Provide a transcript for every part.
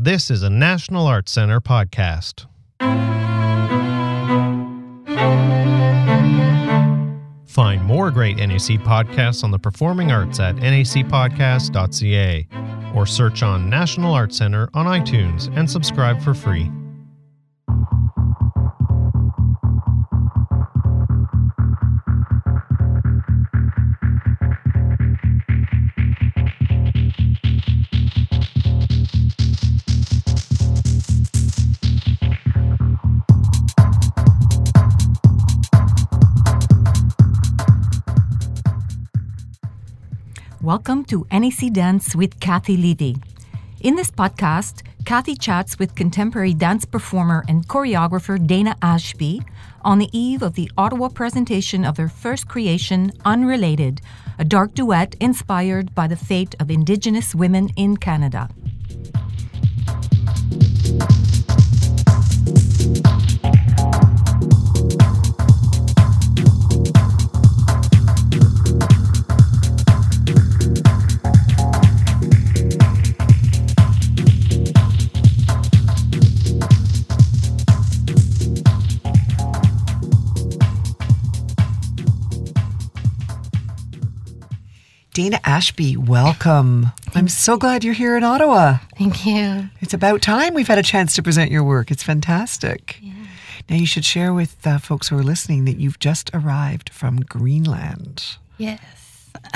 This is a National Arts Center podcast. Find more great NAC podcasts on the performing arts at nacpodcast.ca or search on National Arts Center on iTunes and subscribe for free. Welcome to NAC Dance with Kathy Leedy. In this podcast, Kathy chats with contemporary dance performer and choreographer Dana Ashby on the eve of the Ottawa presentation of their first creation, Unrelated, a dark duet inspired by the fate of Indigenous women in Canada. Dana Ashby, welcome. I'm so glad you're here in Ottawa. Thank you. It's about time we've had a chance to present your work. It's fantastic. Yeah. Now, you should share with folks who are listening that you've just arrived from Greenland. Yes.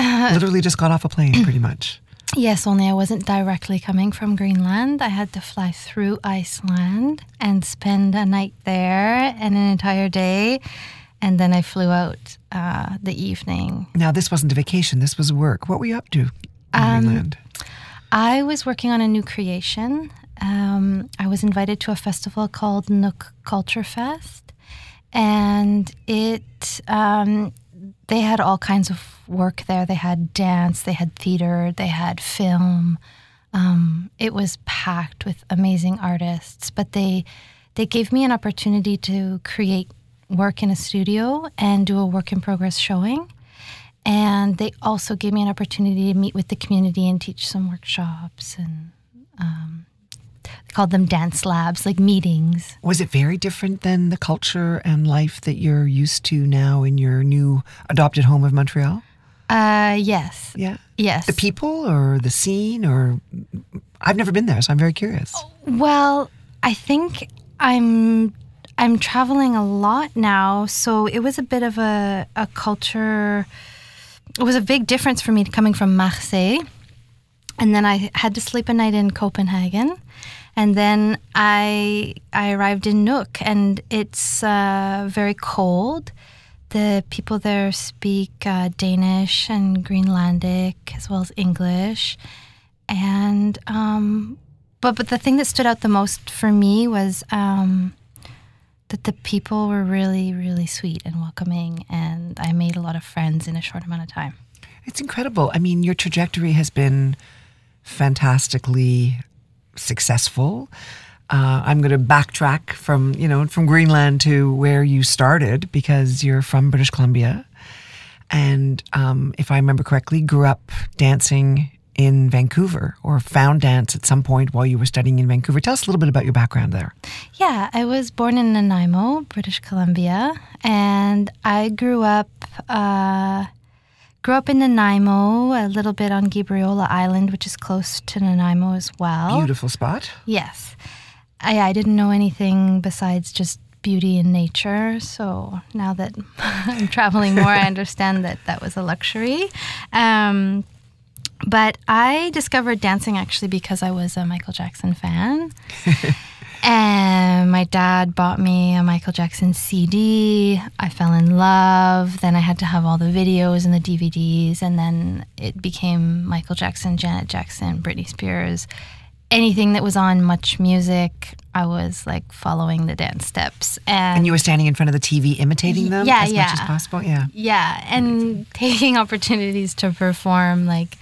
Literally just got off a plane, pretty much. Yes, only I wasn't directly coming from Greenland. I had to fly through Iceland and spend a night there and an entire day. And then I flew out the evening. Now, this wasn't a vacation. This was work. What were you up to in Greenland? I was working on a new creation. I was invited to a festival called Nook Culture Fest. And they had all kinds of work there. They had dance, they had theater, they had film. It was packed with amazing artists. But they gave me an opportunity to create work in a studio and do a work in progress showing. And they also gave me an opportunity to meet with the community and teach some workshops and they called them dance labs, like meetings. Was it very different than the culture and life that you're used to now in your new adopted home of Montreal? Yes. Yeah? Yes. The people or the scene or... I've never been there, so I'm very curious. Well, I think I'm traveling a lot now, so it was a bit of a culture... It was a big difference for me coming from Marseille. And then I had to sleep a night in Copenhagen. And then I arrived in Nuuk, and it's very cold. The people there speak Danish and Greenlandic, as well as English. And but the thing that stood out the most for me was... that the people were really, really sweet and welcoming, and I made a lot of friends in a short amount of time. It's incredible. I mean, your trajectory has been fantastically successful. I'm going to backtrack from Greenland to where you started, because you're from British Columbia. And if I remember correctly, grew up dancing in Vancouver, or found dance at some point while you were studying in Vancouver. Tell us a little bit about your background there. Yeah, I was born in Nanaimo, British Columbia, and I grew up in Nanaimo, a little bit on Gabriola Island, which is close to Nanaimo as well. Beautiful spot. Yes. I didn't know anything besides just beauty and nature, so now that I'm traveling more, I understand that was a luxury. But I discovered dancing actually because I was a Michael Jackson fan. And my dad bought me a Michael Jackson CD. I fell in love. Then I had to have all the videos and the DVDs. And then it became Michael Jackson, Janet Jackson, Britney Spears. Anything that was on Much Music, I was like following the dance steps. And you were standing in front of the TV imitating them as much as possible? Yeah. Yeah, and taking opportunities to perform like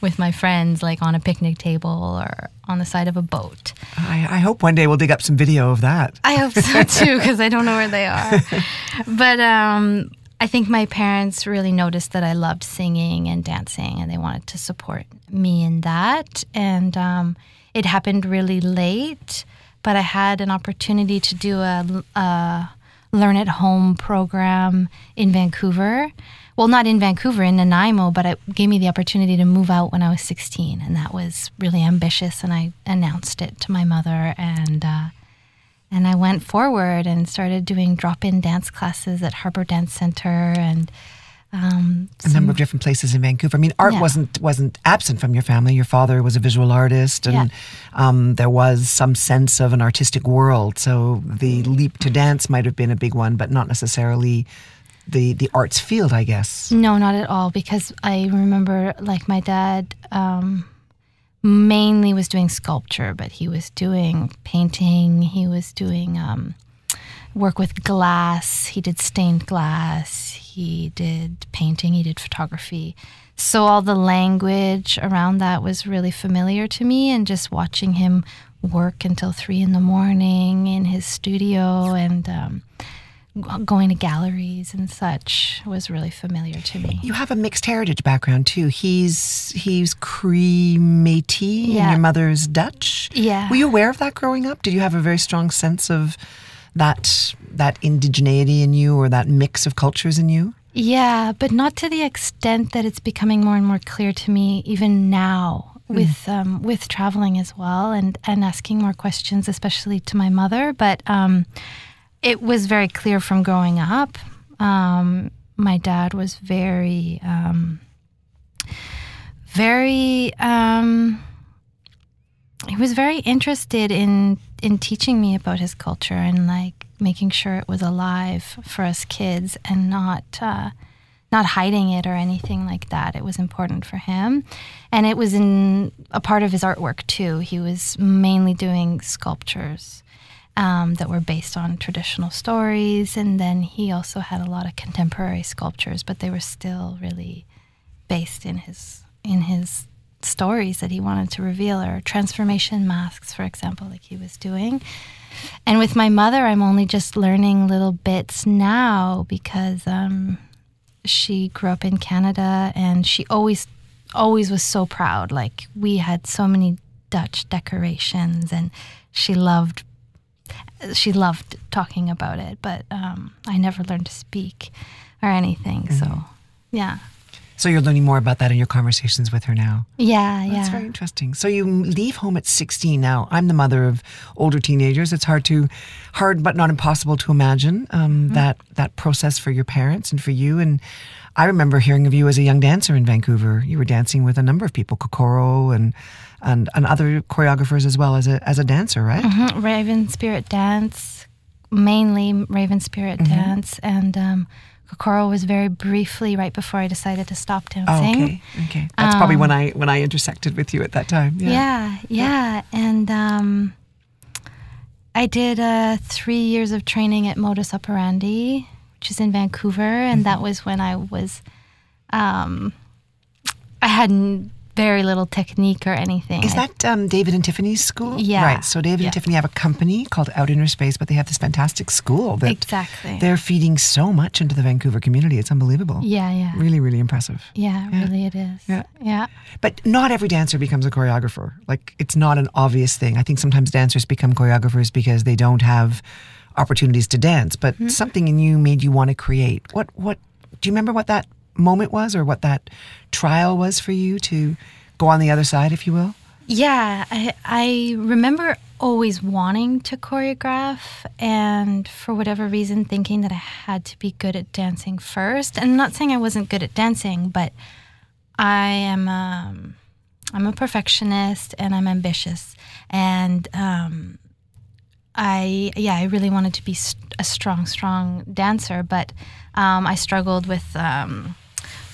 with my friends, like on a picnic table or on the side of a boat. I hope one day we'll dig up some video of that. I hope so too, because I don't know where they are. But I think my parents really noticed that I loved singing and dancing, and they wanted to support me in that. And It happened really late, but I had an opportunity to do a Learn at Home program in Vancouver. Well, not in Vancouver, in Nanaimo, but it gave me the opportunity to move out when I was 16, and that was really ambitious, and I announced it to my mother, and I went forward and started doing drop-in dance classes at Harbour Dance Center and a number of different places in Vancouver. I mean, art wasn't absent from your family. Your father was a visual artist, and there was some sense of an artistic world. So the leap to dance might have been a big one, but not necessarily the arts field, I guess. No, not at all, because I remember, like, my dad mainly was doing sculpture, but he was doing painting, he was doing work with glass, he did stained glass, he did painting, he did photography. So all the language around that was really familiar to me, and just watching him work until 3 a.m. in his studio and going to galleries and such was really familiar to me. You have a mixed heritage background too. He's Cree Métis and your mother's Dutch. Yeah. Were you aware of that growing up? Did you have a very strong sense of that indigeneity in you, or that mix of cultures in you? Yeah, but not to the extent that it's becoming more and more clear to me even now with traveling as well, and asking more questions, especially to my mother. But it was very clear from growing up. My dad was very, he was very interested in teaching me about his culture, and like making sure it was alive for us kids and not hiding it or anything like that. It was important for him, and it was in a part of his artwork too. He was mainly doing sculptures that were based on traditional stories, and then he also had a lot of contemporary sculptures, but they were still really based in his stories that he wanted to reveal, or transformation masks, for example, like he was doing. And with my mother, I'm only just learning little bits now, because she grew up in Canada, and she always was so proud. Like, we had so many Dutch decorations, and she loved talking about it, but I never learned to speak or anything. Mm-hmm. So, yeah. So you're learning more about that in your conversations with her now. Yeah, yeah. That's very interesting. So you leave home at 16 now. I'm the mother of older teenagers. It's hard but not impossible to imagine that process for your parents and for you. And I remember hearing of you as a young dancer in Vancouver. You were dancing with a number of people, Kokoro and other choreographers as well, as a dancer, right? Mm-hmm. Raven Spirit Dance, mainly Raven Spirit Dance, and Kokoro was very briefly right before I decided to stop dancing. Oh, okay. That's probably when I intersected with you at that time. Yeah. And I did 3 years of training at Modus Operandi, which is in Vancouver, and that was when I was I hadn't very little technique or anything. Is that David and Tiffany's school? Yeah. Right. So David and Tiffany have a company called Out Inner Space, but they have this fantastic school that they're feeding so much into the Vancouver community. It's unbelievable. Yeah, yeah. Really, really impressive. Yeah, really it is. Yeah. Yeah. But not every dancer becomes a choreographer. Like, it's not an obvious thing. I think sometimes dancers become choreographers because they don't have opportunities to dance, but something in you made you want to create. What do you remember what that moment was, or what that trial was for you to go on the other side, if you will? Yeah, I remember always wanting to choreograph, and for whatever reason thinking that I had to be good at dancing first. And I'm not saying I wasn't good at dancing, but I am I'm a perfectionist, and I'm ambitious, and I really wanted to be a strong dancer, but I struggled with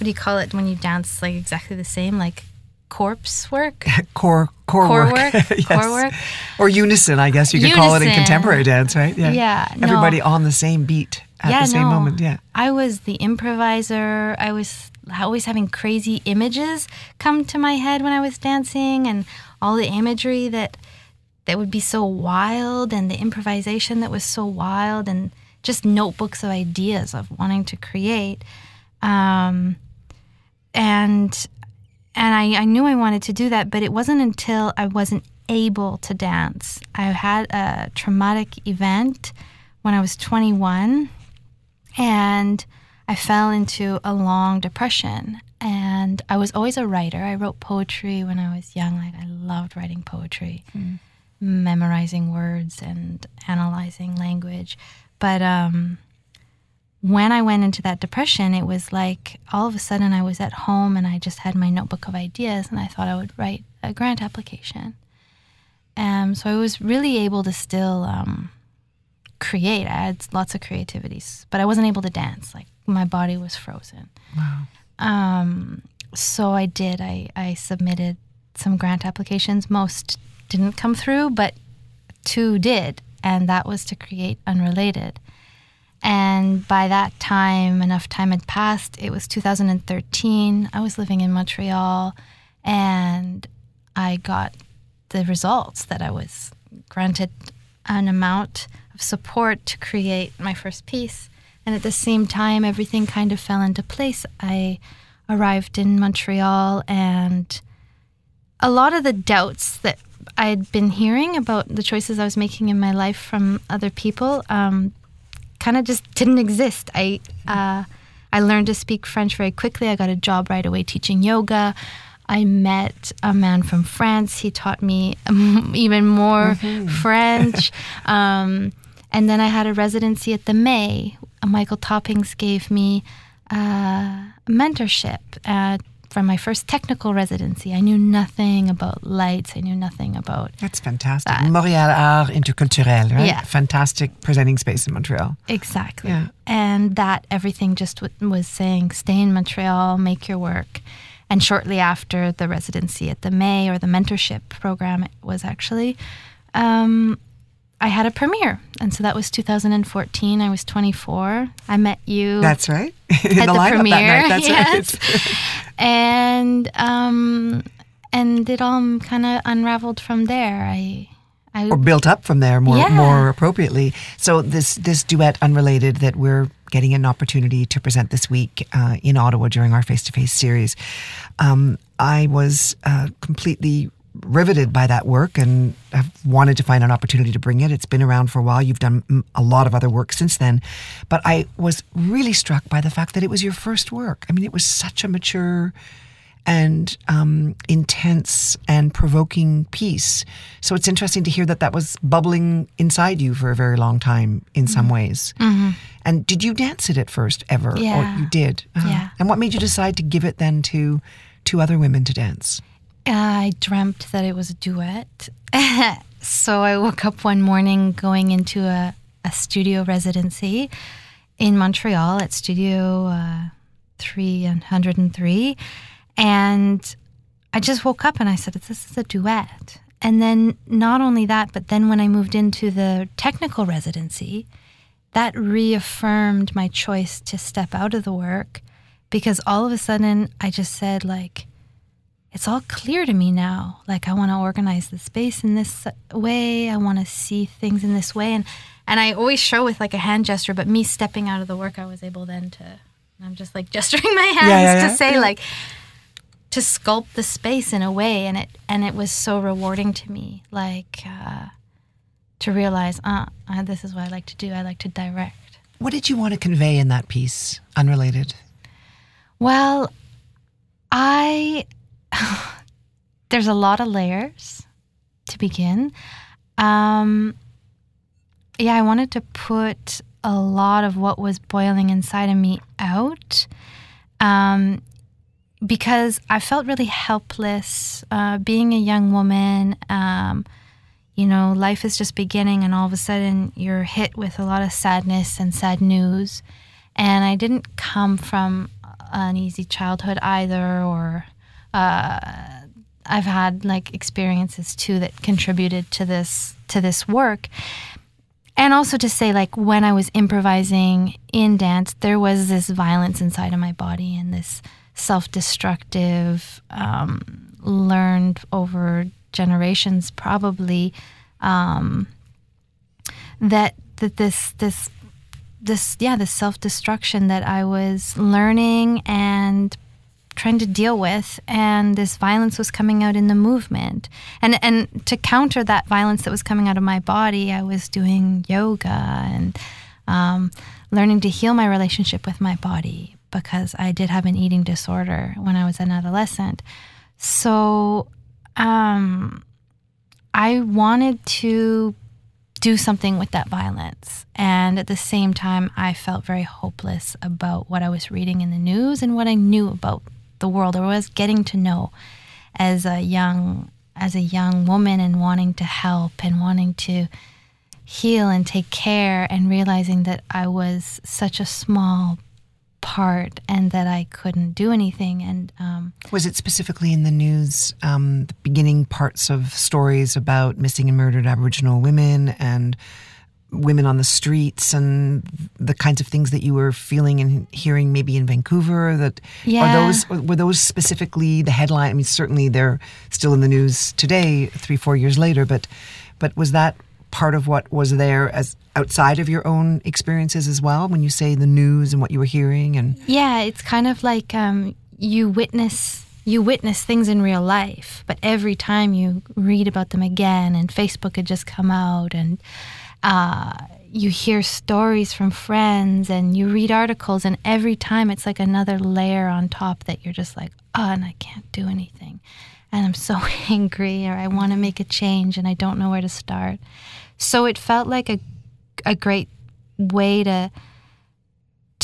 what do you call it when you dance like exactly the same, like corpse work? Core work. Yes. Core work. Or unison, I guess you could call it in contemporary dance, right? Yeah. Everybody on the same beat at the same moment. Yeah. I was the improviser. I was always having crazy images come to my head when I was dancing, and all the imagery that would be so wild, and the improvisation that was so wild, and just notebooks of ideas of wanting to create. And I knew I wanted to do that, but it wasn't until I wasn't able to dance. I had a traumatic event when I was 21, and I fell into a long depression. And I was always a writer. I wrote poetry when I was young. Like, I loved writing poetry, memorizing words and analyzing language. But when I went into that depression, it was like all of a sudden I was at home and I just had my notebook of ideas, and I thought I would write a grant application. So I was really able to still create. I had lots of creativities, but I wasn't able to dance. Like, my body was frozen. Wow. So I did. I submitted some grant applications. Most didn't come through, but two did, and that was to create Unrelated. And by that time, enough time had passed. It was 2013. I was living in Montreal, and I got the results that I was granted an amount of support to create my first piece. And at the same time, everything kind of fell into place. I arrived in Montreal, and a lot of the doubts that I had been hearing about the choices I was making in my life from other people kind of just didn't exist. I learned to speak French very quickly. I got a job right away teaching yoga. I met a man from France. He taught me even more French. And then I had a residency at the May. Michael Toppings gave me mentorship from my first technical residency. I knew nothing about lights. I knew nothing about... That's fantastic. That. Montréal Art Interculturel, right? Yeah. Fantastic presenting space in Montreal. Exactly. Yeah. And that everything just was saying, stay in Montreal, make your work. And shortly after the residency at the May, or the mentorship program, it was actually... I had a premiere, and so that was 2014. I was 24. I met you. That's right. In at the premiere. That night. That's yes. Right. And it all kind of unraveled from there. Or built up from there more appropriately. So this duet Unrelated that we're getting an opportunity to present this week in Ottawa during our face-to-face series. I was completely riveted by that work and have wanted to find an opportunity to bring it. It's been around for a while. You've done a lot of other work since then. But I was really struck by the fact that it was your first work. I mean, it was such a mature and intense and provoking piece. So it's interesting to hear that was bubbling inside you for a very long time in some ways. Mm-hmm. And did you dance it at first ever? Yeah. Or you did? Yeah. And what made you decide to give it then to two other women to dance? I dreamt that it was a duet. So I woke up one morning going into a studio residency in Montreal at Studio 303. And I just woke up and I said, this is a duet. And then not only that, but then when I moved into the technical residency, that reaffirmed my choice to step out of the work, because all of a sudden I just said, like, it's all clear to me now. Like, I want to organize the space in this way. I want to see things in this way. And I always show with like a hand gesture, but me stepping out of the work, I was able then to, I'm just like gesturing my hands to say like, to sculpt the space in a way. And it was so rewarding to me, like to realize, this is what I like to do. I like to direct. What did you want to convey in that piece, Unrelated? Well, there's a lot of layers to begin. I wanted to put a lot of what was boiling inside of me out, because I felt really helpless being a young woman. Life is just beginning, and all of a sudden you're hit with a lot of sadness and sad news. And I didn't come from an easy childhood either, or... I've had like experiences too that contributed to this work. And also to say, like, when I was improvising in dance, there was this violence inside of my body and this self-destructive, learned over generations probably, this self-destruction that I was learning and trying to deal with, and this violence was coming out in the movement. And to counter that violence that was coming out of my body, I was doing yoga and learning to heal my relationship with my body, because I did have an eating disorder when I was an adolescent. So I wanted to do something with that violence. And at the same time, I felt very hopeless about what I was reading in the news and what I knew about the world, or was getting to know as a young woman, and wanting to help and wanting to heal and take care, and realizing that I was such a small part and that I couldn't do anything. And was it specifically in the news, the beginning parts of stories about missing and murdered Aboriginal women and women on the streets, and the kinds of things that you were feeling and hearing maybe in Vancouver? That were those specifically the headline? I mean, certainly they're still in the news today, 3-4 years later, but was that part of what was there as outside of your own experiences as well, when you say the news and what you were hearing? And yeah, it's kind of like you witness things in real life, but every time you read about them again, and Facebook had just come out, and you hear stories from friends and you read articles, and every time it's like another layer on top that you're just like, oh, and I can't do anything, and I'm so angry, or I want to make a change and I don't know where to start. So it felt like a great way to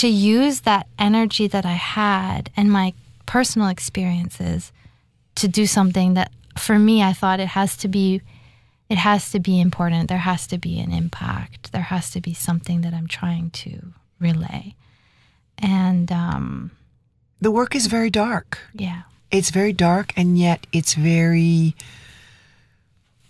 use that energy that I had and my personal experiences to do something that, for me, I thought it has to be important. There has to be an impact. There has to be something that I'm trying to relay. And the work is very dark. Yeah. It's very dark, and yet it's very,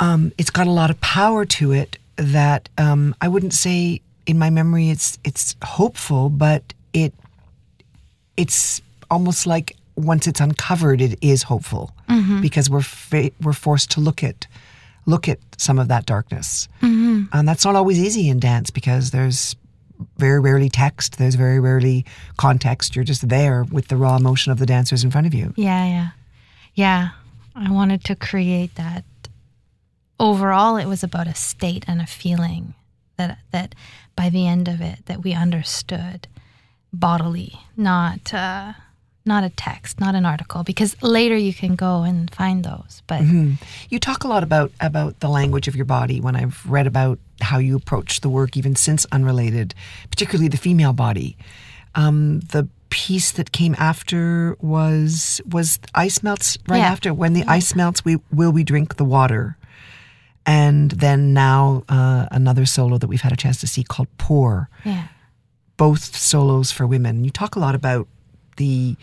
it's got a lot of power to it that I wouldn't say, in my memory, it's hopeful, but it's almost like once it's uncovered, it is hopeful, mm-hmm. because we're forced to look at some of that darkness. Mm-hmm. And that's not always easy in dance, because there's very rarely text, there's very rarely context. You're just there with the raw emotion of the dancers in front of you. Yeah. I wanted to create that. Overall, it was about a state and a feeling that by the end of it, that we understood bodily, not a text, not an article, because later you can go and find those. But mm-hmm. You talk a lot about the language of your body when I've read about how you approach the work, even since Unrelated, particularly the female body. The piece that came after was Ice Melts, right? Yeah. After When the Ice Melts, Will We Drink the Water? And then now another solo that we've had a chance to see called Poor. Yeah. Both solos for women. You talk a lot about the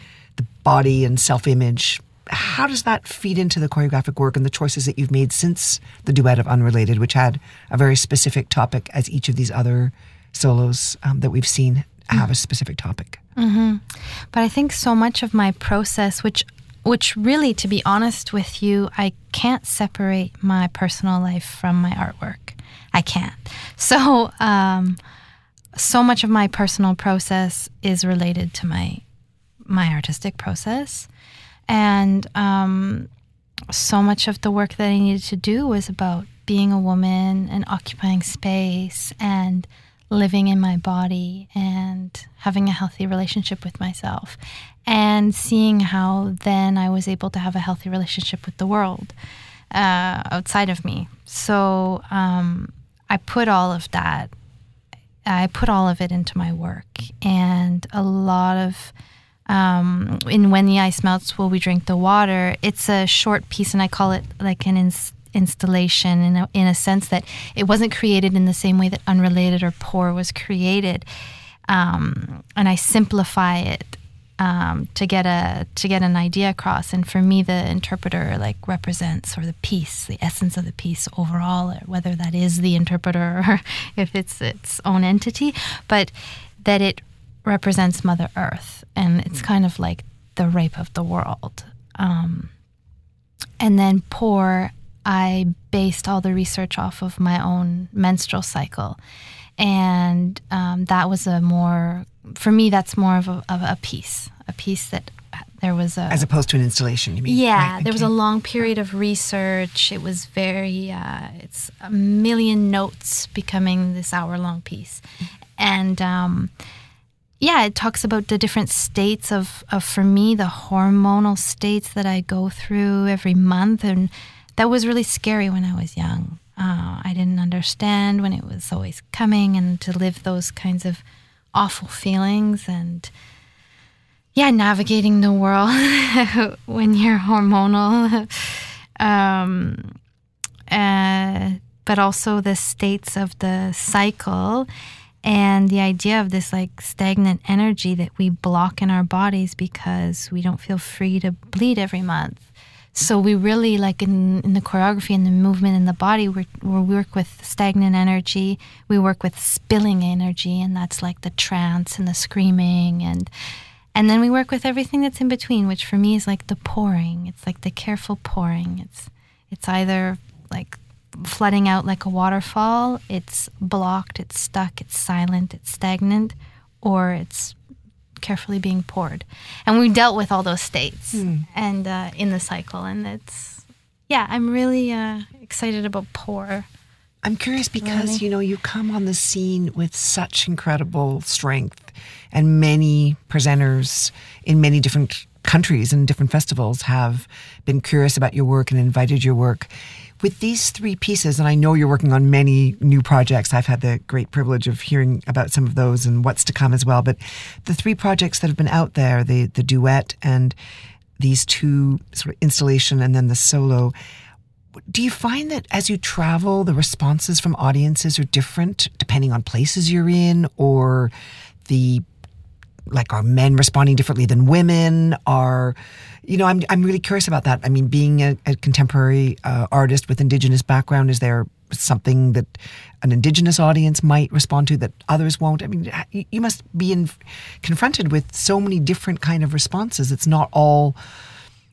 body and self-image. How does that feed into the choreographic work and the choices that you've made since the duet of Unrelated, which had a very specific topic, as each of these other solos that we've seen have a specific topic? Mm-hmm. But I think so much of my process, which really, to be honest with you, I can't separate my personal life from my artwork. I can't. So, so much of my personal process is related to my artistic process. And so much of the work that I needed to do was about being a woman and occupying space and living in my body and having a healthy relationship with myself, and seeing how then I was able to have a healthy relationship with the world outside of me. So I put all of it into my work. And a lot of, in When the Ice Melts, Will We Drink the Water? It's a short piece, and I call it like an installation in a sense that it wasn't created in the same way that Unrelated or Poor was created. And I simplify it to get an idea across. And for me, the interpreter like represents, or the piece, the essence of the piece overall, or whether that is the interpreter or if it's its own entity, but that it represents Mother Earth. And it's kind of like the rape of the world. And then Poor, I based all the research off of my own menstrual cycle. And that was a more, for me, that's more of a piece that there was a... As opposed to an installation, you mean? Yeah, right, there was a long period of research. It was very, it's a million notes becoming this hour-long piece. And yeah, it talks about the different states of, for me, the hormonal states that I go through every month. And that was really scary when I was young. I didn't understand when it was always coming and to live those kinds of awful feelings and... Yeah, navigating the world when you're hormonal, but also the states of the cycle and the idea of this like stagnant energy that we block in our bodies because we don't feel free to bleed every month. So we really like in the choreography and the movement in the body, we work with stagnant energy. We work with spilling energy, and that's like the trance and the screaming and. And then we work with everything that's in between, which for me is like the pouring. It's like the careful pouring. It's either like flooding out like a waterfall, it's blocked, it's stuck, it's silent, it's stagnant, or it's carefully being poured. And we dealt with all those states and in the cycle. And it's, yeah, I'm really excited about Poor. I'm curious because, really? You know, you come on the scene with such incredible strength and many presenters in many different countries and different festivals have been curious about your work and invited your work. With these three pieces, and I know you're working on many new projects. I've had the great privilege of hearing about some of those and what's to come as well. But the three projects that have been out there, the duet and these two sort of installation and then the solo, do you find that as you travel, the responses from audiences are different depending on places you're in, or are men responding differently than women? Are, you know, I'm really curious about that. I mean, being a contemporary artist with Indigenous background, is there something that an Indigenous audience might respond to that others won't? I mean, you must be confronted with so many different kind of responses. It's not all,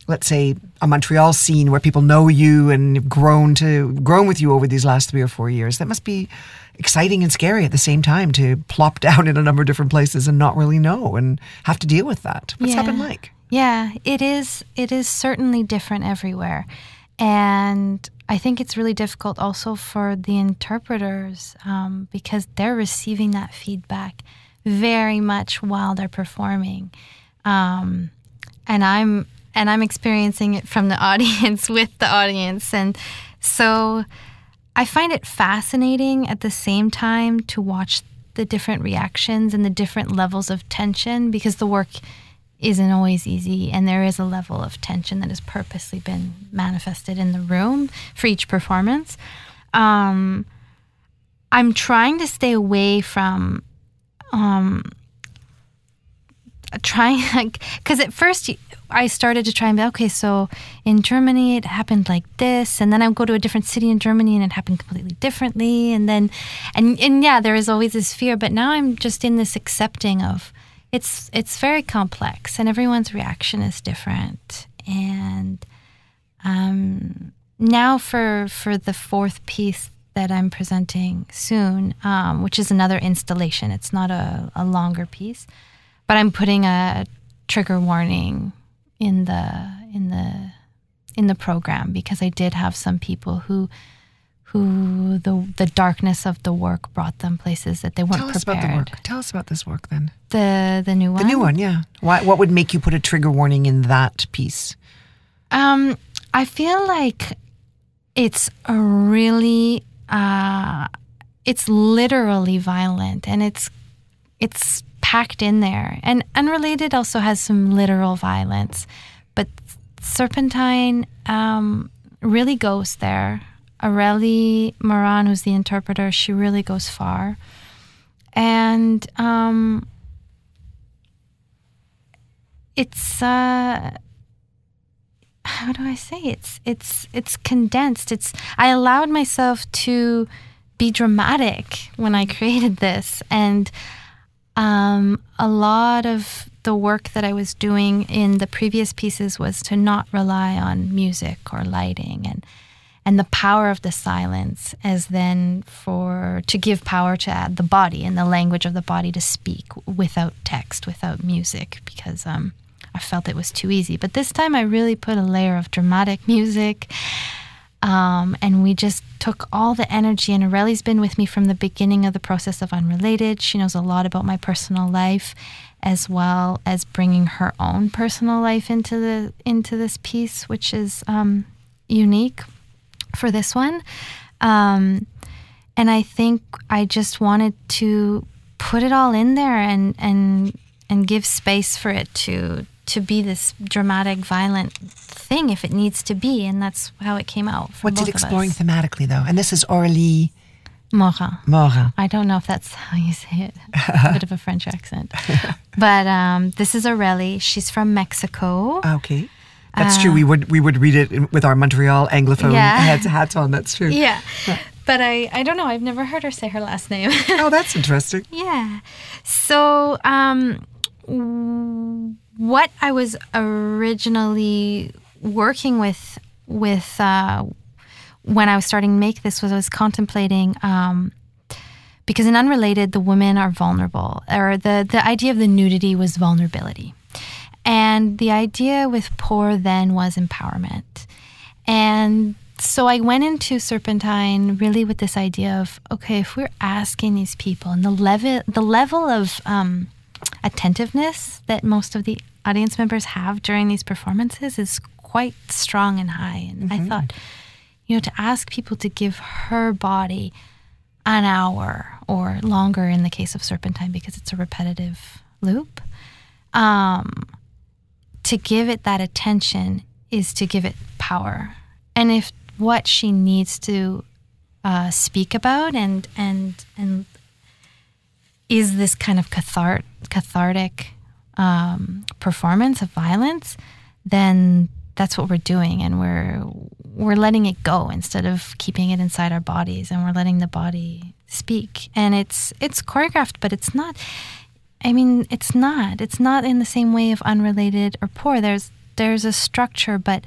let's say, a Montreal scene where people know you and have grown with you over these last 3 or 4 years. That must be exciting and scary at the same time to plop down in a number of different places and not really know and have to deal with that. What's that been like? Yeah, it is certainly different everywhere. And I think it's really difficult also for the interpreters because they're receiving that feedback very much while they're performing. And I'm experiencing it from the audience with the audience. And so I find it fascinating at the same time to watch the different reactions and the different levels of tension, because the work isn't always easy. And there is a level of tension that has purposely been manifested in the room for each performance. I'm trying to stay away from... because at first I started to try and be, okay, so in Germany it happened like this, and then I would go to a different city in Germany and it happened completely differently, and then and yeah, there is always this fear, but now I'm just in this accepting of it's very complex and everyone's reaction is different. And now for the fourth piece that I'm presenting soon, which is another installation, it's not a longer piece, but I'm putting a trigger warning in the program because I did have some people who the darkness of the work brought them places that they weren't prepared. Tell us about the work. Tell us about this work then. The new one. The new one, yeah. Why? What would make you put a trigger warning in that piece? I feel like it's a really it's literally violent, and it's packed in there. And Unrelated also has some literal violence, but Serpentine really goes there. Aurélie Morin, who's the interpreter, she really goes far. And it's how do I say, it's condensed. I allowed myself to be dramatic when I created this, and a lot of the work that I was doing in the previous pieces was to not rely on music or lighting, and the power of the silence as then to give power to the body and the language of the body to speak without text, without music, because I felt it was too easy. But this time I really put a layer of dramatic music, and we just took all the energy. And Aurélie's been with me from the beginning of the process of Unrelated. She knows a lot about my personal life, as well as bringing her own personal life into this piece, which is unique for this one. And I think I just wanted to put it all in there and give space for it to be this dramatic, violent thing if it needs to be. And that's how it came out for both of us. What's it exploring thematically, though? And this is Aurélie Morin. I don't know if that's how you say it. It's a bit of a French accent. But this is Aurélie. She's from Mexico. Okay. That's true. We would read it with our Montreal Anglophone hats on. That's true. Yeah. But I don't know. I've never heard her say her last name. Oh, that's interesting. Yeah. So what I was originally working with when I was starting to make this was I was contemplating, because in Unrelated, the women are vulnerable, or the idea of the nudity was vulnerability. And the idea with Poor then was empowerment. And so I went into Serpentine really with this idea of, okay, if we're asking these people, and the level of attentiveness that most of the audience members have during these performances is quite strong and high. And I thought, to ask people to give her body an hour or longer in the case of Serpentine, because it's a repetitive loop, to give it that attention is to give it power. And if what she needs to speak about and is this kind of cathartic performance of violence, then that's what we're doing, and we're letting it go instead of keeping it inside our bodies, and we're letting the body speak. And it's choreographed, but it's not. I mean, it's not in the same way of Unrelated or Poor. There's a structure, but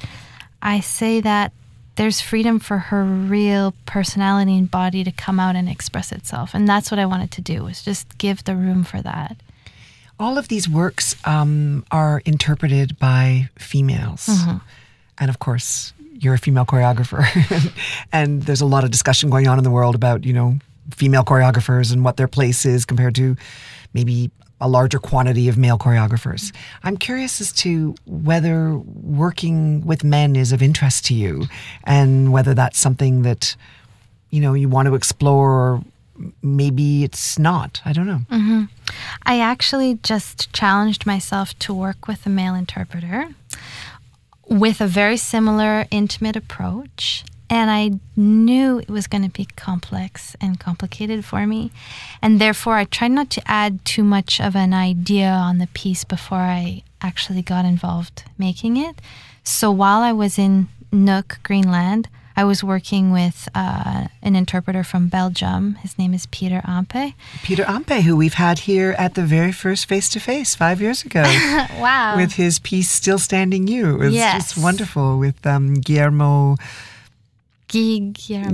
I say that there's freedom for her real personality and body to come out and express itself. And that's what I wanted to do, was just give the room for that. All of these works are interpreted by females. Mm-hmm. And of course, you're a female choreographer. And there's a lot of discussion going on in the world about, female choreographers and what their place is compared to maybe a larger quantity of male choreographers. I'm curious as to whether working with men is of interest to you, and whether that's something that, you want to explore, or maybe it's not. I don't know. Mm-hmm. I actually just challenged myself to work with a male interpreter with a very similar intimate approach. And I knew it was going to be complex and complicated for me. And therefore, I tried not to add too much of an idea on the piece before I actually got involved making it. So while I was in Nuuk, Greenland, I was working with an interpreter from Belgium. His name is Peter Ampe. Peter Ampe, who we've had here at the very first face-to-face 5 years ago. Wow. With his piece, Still Standing You. It's just wonderful, with Gig-Girma.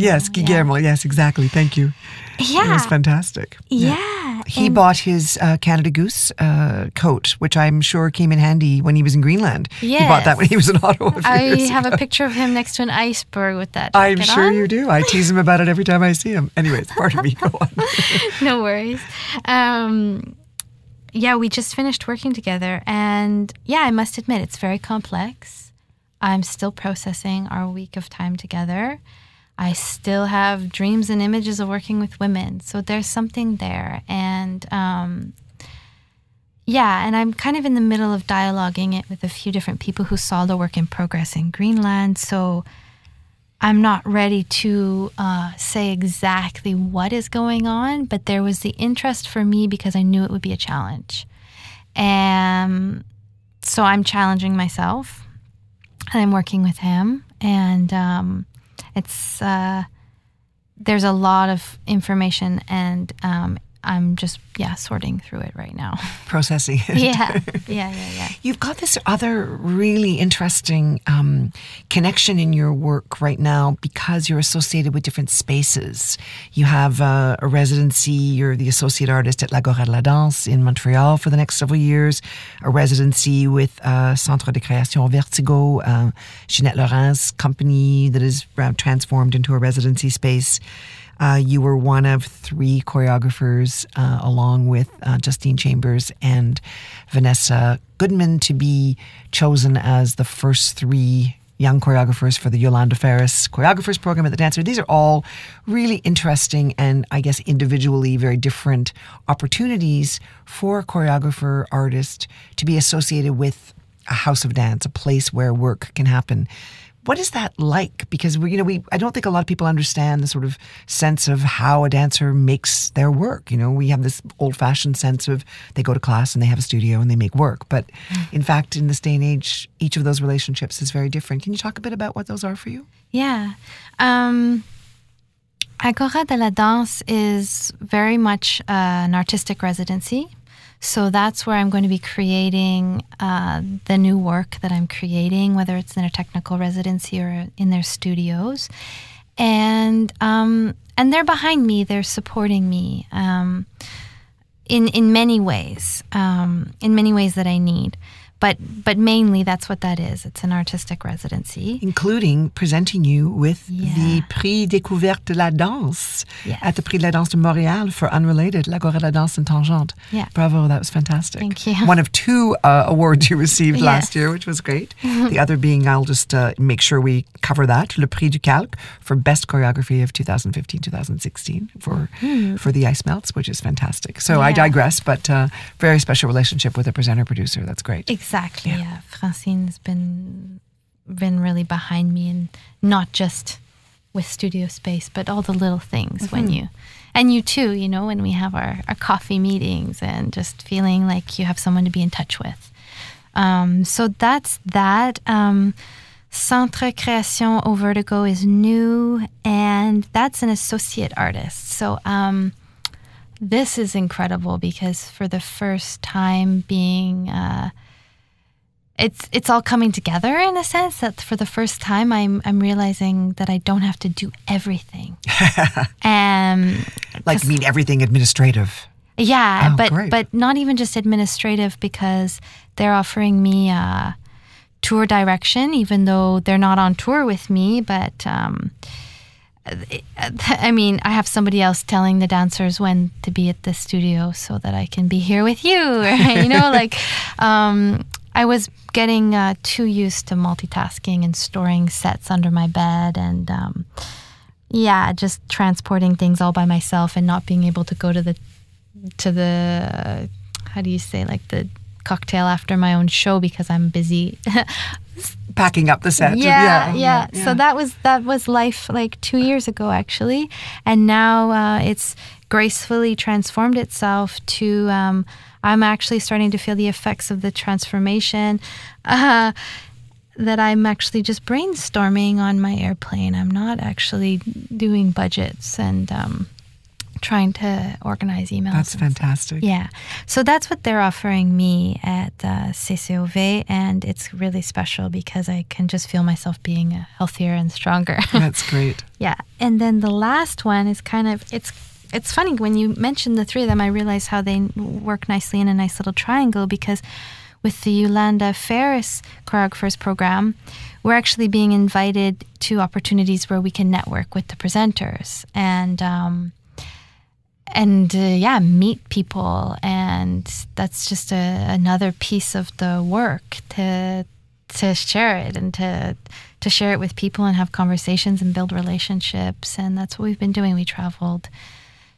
Yes, Gig-Girma. Yeah. Yes, exactly. Thank you. Yeah. It was fantastic. Yeah. He bought his Canada Goose coat, which I'm sure came in handy when he was in Greenland. Yes. He bought that when he was in Ottawa. I have a picture of him next to an iceberg with that jacket. I'm sure you do. I tease him about it every time I see him. Anyway, it's part of me. Go on. No worries. We just finished working together. And I must admit, it's very complex. I'm still processing our week of time together. I still have dreams and images of working with women. So there's something there. And and I'm kind of in the middle of dialoguing it with a few different people who saw the work in progress in Greenland. So I'm not ready to say exactly what is going on, but there was the interest for me because I knew it would be a challenge. And so I'm challenging myself. And I'm working with him, and there's a lot of information and I'm just, sorting through it right now. Processing it. Yeah. You've got this other really interesting connection in your work right now because you're associated with different spaces. You have a residency. You're the associate artist at La Gare de la Danse in Montreal for the next several years, a residency with Centre de Création Vertigo, Jeanette Laurent's company that is transformed into a residency space. You were one of three choreographers, along with Justine Chambers and Vanessa Goodman, to be chosen as the first three young choreographers for the Yolanda Ferris Choreographers Program at the Dancer. These are all really interesting and, I guess, individually very different opportunities for a choreographer, artist, to be associated with a house of dance, a place where work can happen. What is that like? Because I don't think a lot of people understand the sort of sense of how a dancer makes their work. We have this old-fashioned sense of they go to class and they have a studio and they make work. But in fact, in this day and age, each of those relationships is very different. Can you talk a bit about what those are for you? Yeah. Agora de la Danse is very much an artistic residency. So that's where I'm going to be creating the new work that I'm creating, whether it's in a technical residency or in their studios. And they're behind me. They're supporting me in many ways, that I need. But mainly that's what that is. It's an artistic residency. Including presenting you with the Prix Découverte de la Danse at the Prix de la Danse de Montréal for Unrelated, La Gare de la Danse and Tangente. Yeah. Bravo, that was fantastic. Thank you. One of two awards you received last year, which was great. The other being, I'll just make sure we cover that, Le Prix du Calque for Best Choreography of 2015-2016 for The Ice Melts, which is fantastic. So I digress, but very special relationship with a presenter-producer. That's great. Exactly. Yeah. Francine's been really behind me, and not just with studio space, but all the little things when you too, when we have our coffee meetings and just feeling like you have someone to be in touch with. So that's that. Centre Création au Vertigo is new, and that's an associate artist. So this is incredible because for the first time being... It's all coming together in a sense that for the first time I'm realizing that I don't have to do everything. Like mean everything administrative. Yeah, but not even just administrative, because they're offering me tour direction, even though they're not on tour with me. But I have somebody else telling the dancers when to be at the studio so that I can be here with you. Right? I was getting too used to multitasking and storing sets under my bed and, just transporting things all by myself and not being able to go to the cocktail after my own show because I'm busy packing up the set. Yeah. So that was life like 2 years ago, actually. And now it's gracefully transformed itself to... I'm actually starting to feel the effects of the transformation that I'm actually just brainstorming on my airplane. I'm not actually doing budgets and trying to organize emails. That's fantastic. Stuff. Yeah. So that's what they're offering me at CCOV, and it's really special because I can just feel myself being healthier and stronger. That's great. Yeah. And then the last one is it's funny, when you mentioned the three of them, I realize how they work nicely in a nice little triangle, because with the Yolanda Ferris Choreographers Program, we're actually being invited to opportunities where we can network with the presenters and meet people. And that's just another piece of the work to share it and to share it with people and have conversations and build relationships. And that's what we've been doing. We traveled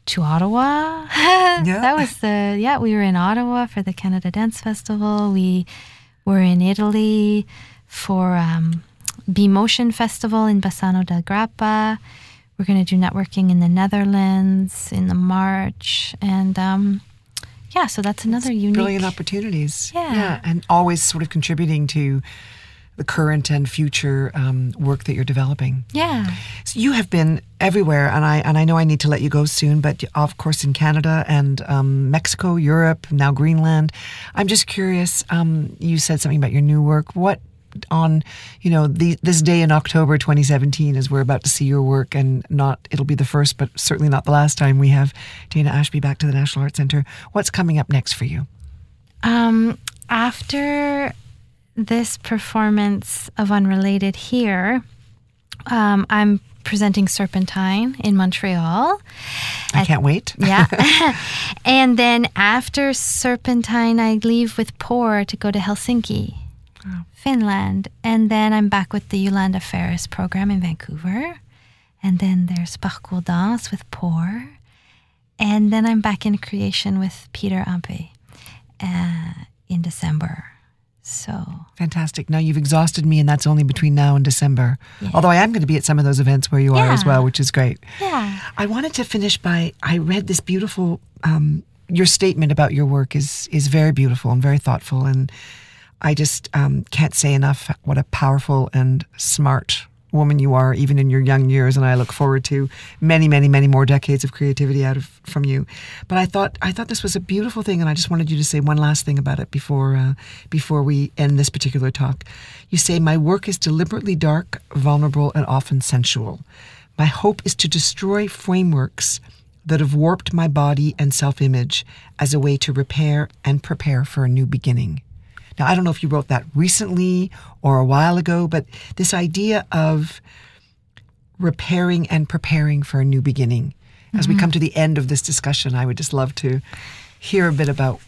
to Ottawa. That was we were in Ottawa for the Canada Dance Festival. We were in Italy for B-Motion Festival in Bassano del Grappa. We're going to do networking in the Netherlands in the March. And so that's another unique... Brilliant opportunities. Yeah. And always sort of contributing to the current and future work that you're developing. Yeah. So you have been everywhere, and I know I need to let you go soon, but of course in Canada and Mexico, Europe, now Greenland. I'm just curious, you said something about your new work. What on, you know, this day in October 2017 is we're about to see your work, and not, it'll be the first, but certainly not the last time we have Dana Ashby back to the National Arts Centre. What's coming up next for you? After this performance of Unrelated here, I'm presenting Serpentine in Montreal. I can't wait. Yeah. And then after Serpentine, I leave with Poor to go to Helsinki, Finland. And then I'm back with the Yolanda Ferris program in Vancouver. And then there's Parcours Danse with Poor. And then I'm back in creation with Peter Ampe in December. So fantastic. Now you've exhausted me, and that's only between now and December. Yeah. Although I am going to be at some of those events where you are as well, which is great. Yeah. I wanted to finish by, I read this beautiful, your statement about your work is very beautiful and very thoughtful. And I just can't say enough what a powerful and smart woman you are, even in your young years. And I look forward to many, many, many more decades of creativity from you. But I thought this was a beautiful thing, and I just wanted you to say one last thing about it before we end this particular talk. You say, "My work is deliberately dark, vulnerable, and often sensual. My hope is to destroy frameworks that have warped my body and self-image as a way to repair and prepare for a new beginning." Now, I don't know if you wrote that recently or a while ago, but this idea of repairing and preparing for a new beginning. As we come to the end of this discussion, I would just love to hear a bit about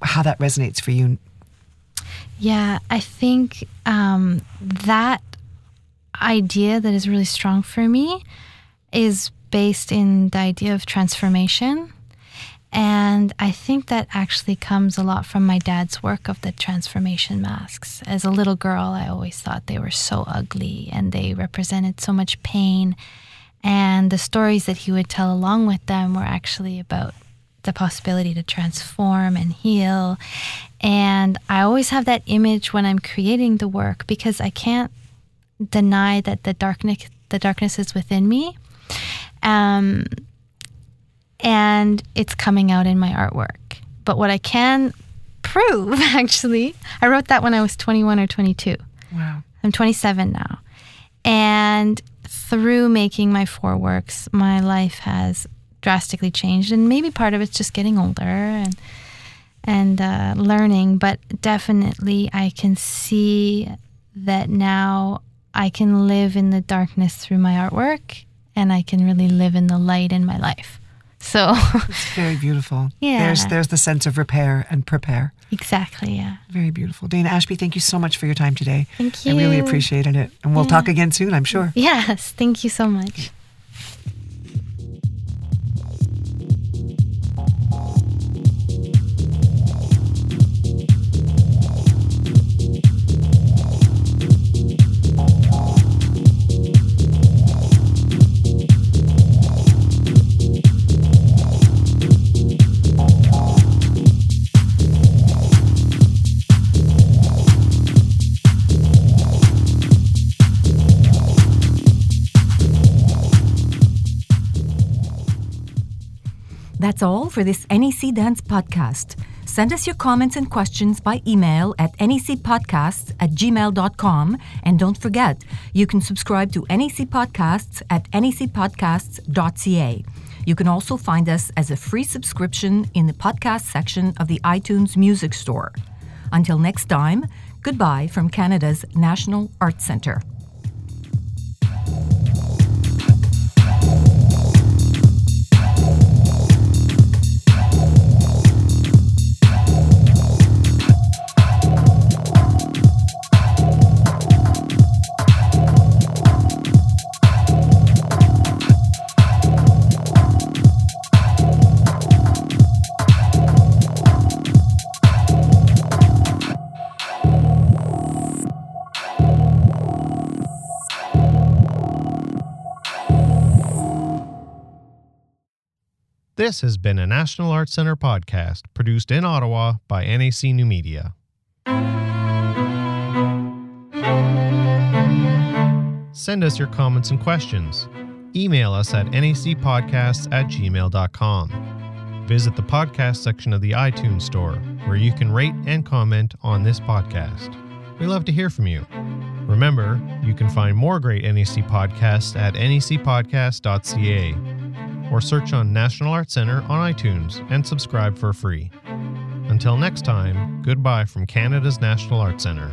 how that resonates for you. Yeah, I think that idea that is really strong for me is based in the idea of transformation. And I think that actually comes a lot from my dad's work of the transformation masks. As a little girl, I always thought they were so ugly and they represented so much pain. And the stories that he would tell along with them were actually about the possibility to transform and heal. And I always have that image when I'm creating the work, because I can't deny that the darkness is within me. And it's coming out in my artwork. But what I can prove, actually, I wrote that when I was 21 or 22. Wow. I'm 27 now. And through making my 4 works, my life has drastically changed. And maybe part of it's just getting older and learning. But definitely I can see that now I can live in the darkness through my artwork, and I can really live in the light in my life. So it's very beautiful. Yeah. There's the sense of repair and prepare. Exactly, yeah. Very beautiful. Dana Ashby, thank you so much for your time today. Thank you. I really appreciated it. And we'll talk again soon, I'm sure. Yes, thank you so much. That's all for this NEC Dance podcast. Send us your comments and questions by email at necpodcasts@gmail.com. And don't forget, you can subscribe to NEC Podcasts at necpodcasts.ca. You can also find us as a free subscription in the podcast section of the iTunes Music Store. Until next time, goodbye from Canada's National Arts Centre. This has been a National Arts Centre podcast produced in Ottawa by NAC New Media. send us your comments and questions. Email us at nacpodcasts@gmail.com. Visit the podcast section of the iTunes store, where you can rate and comment on this podcast. We love to hear from you. Remember, you can find more great NAC podcasts at nacpodcast.ca or search on National Arts Centre on iTunes and subscribe for free. Until next time, goodbye from Canada's National Arts Centre.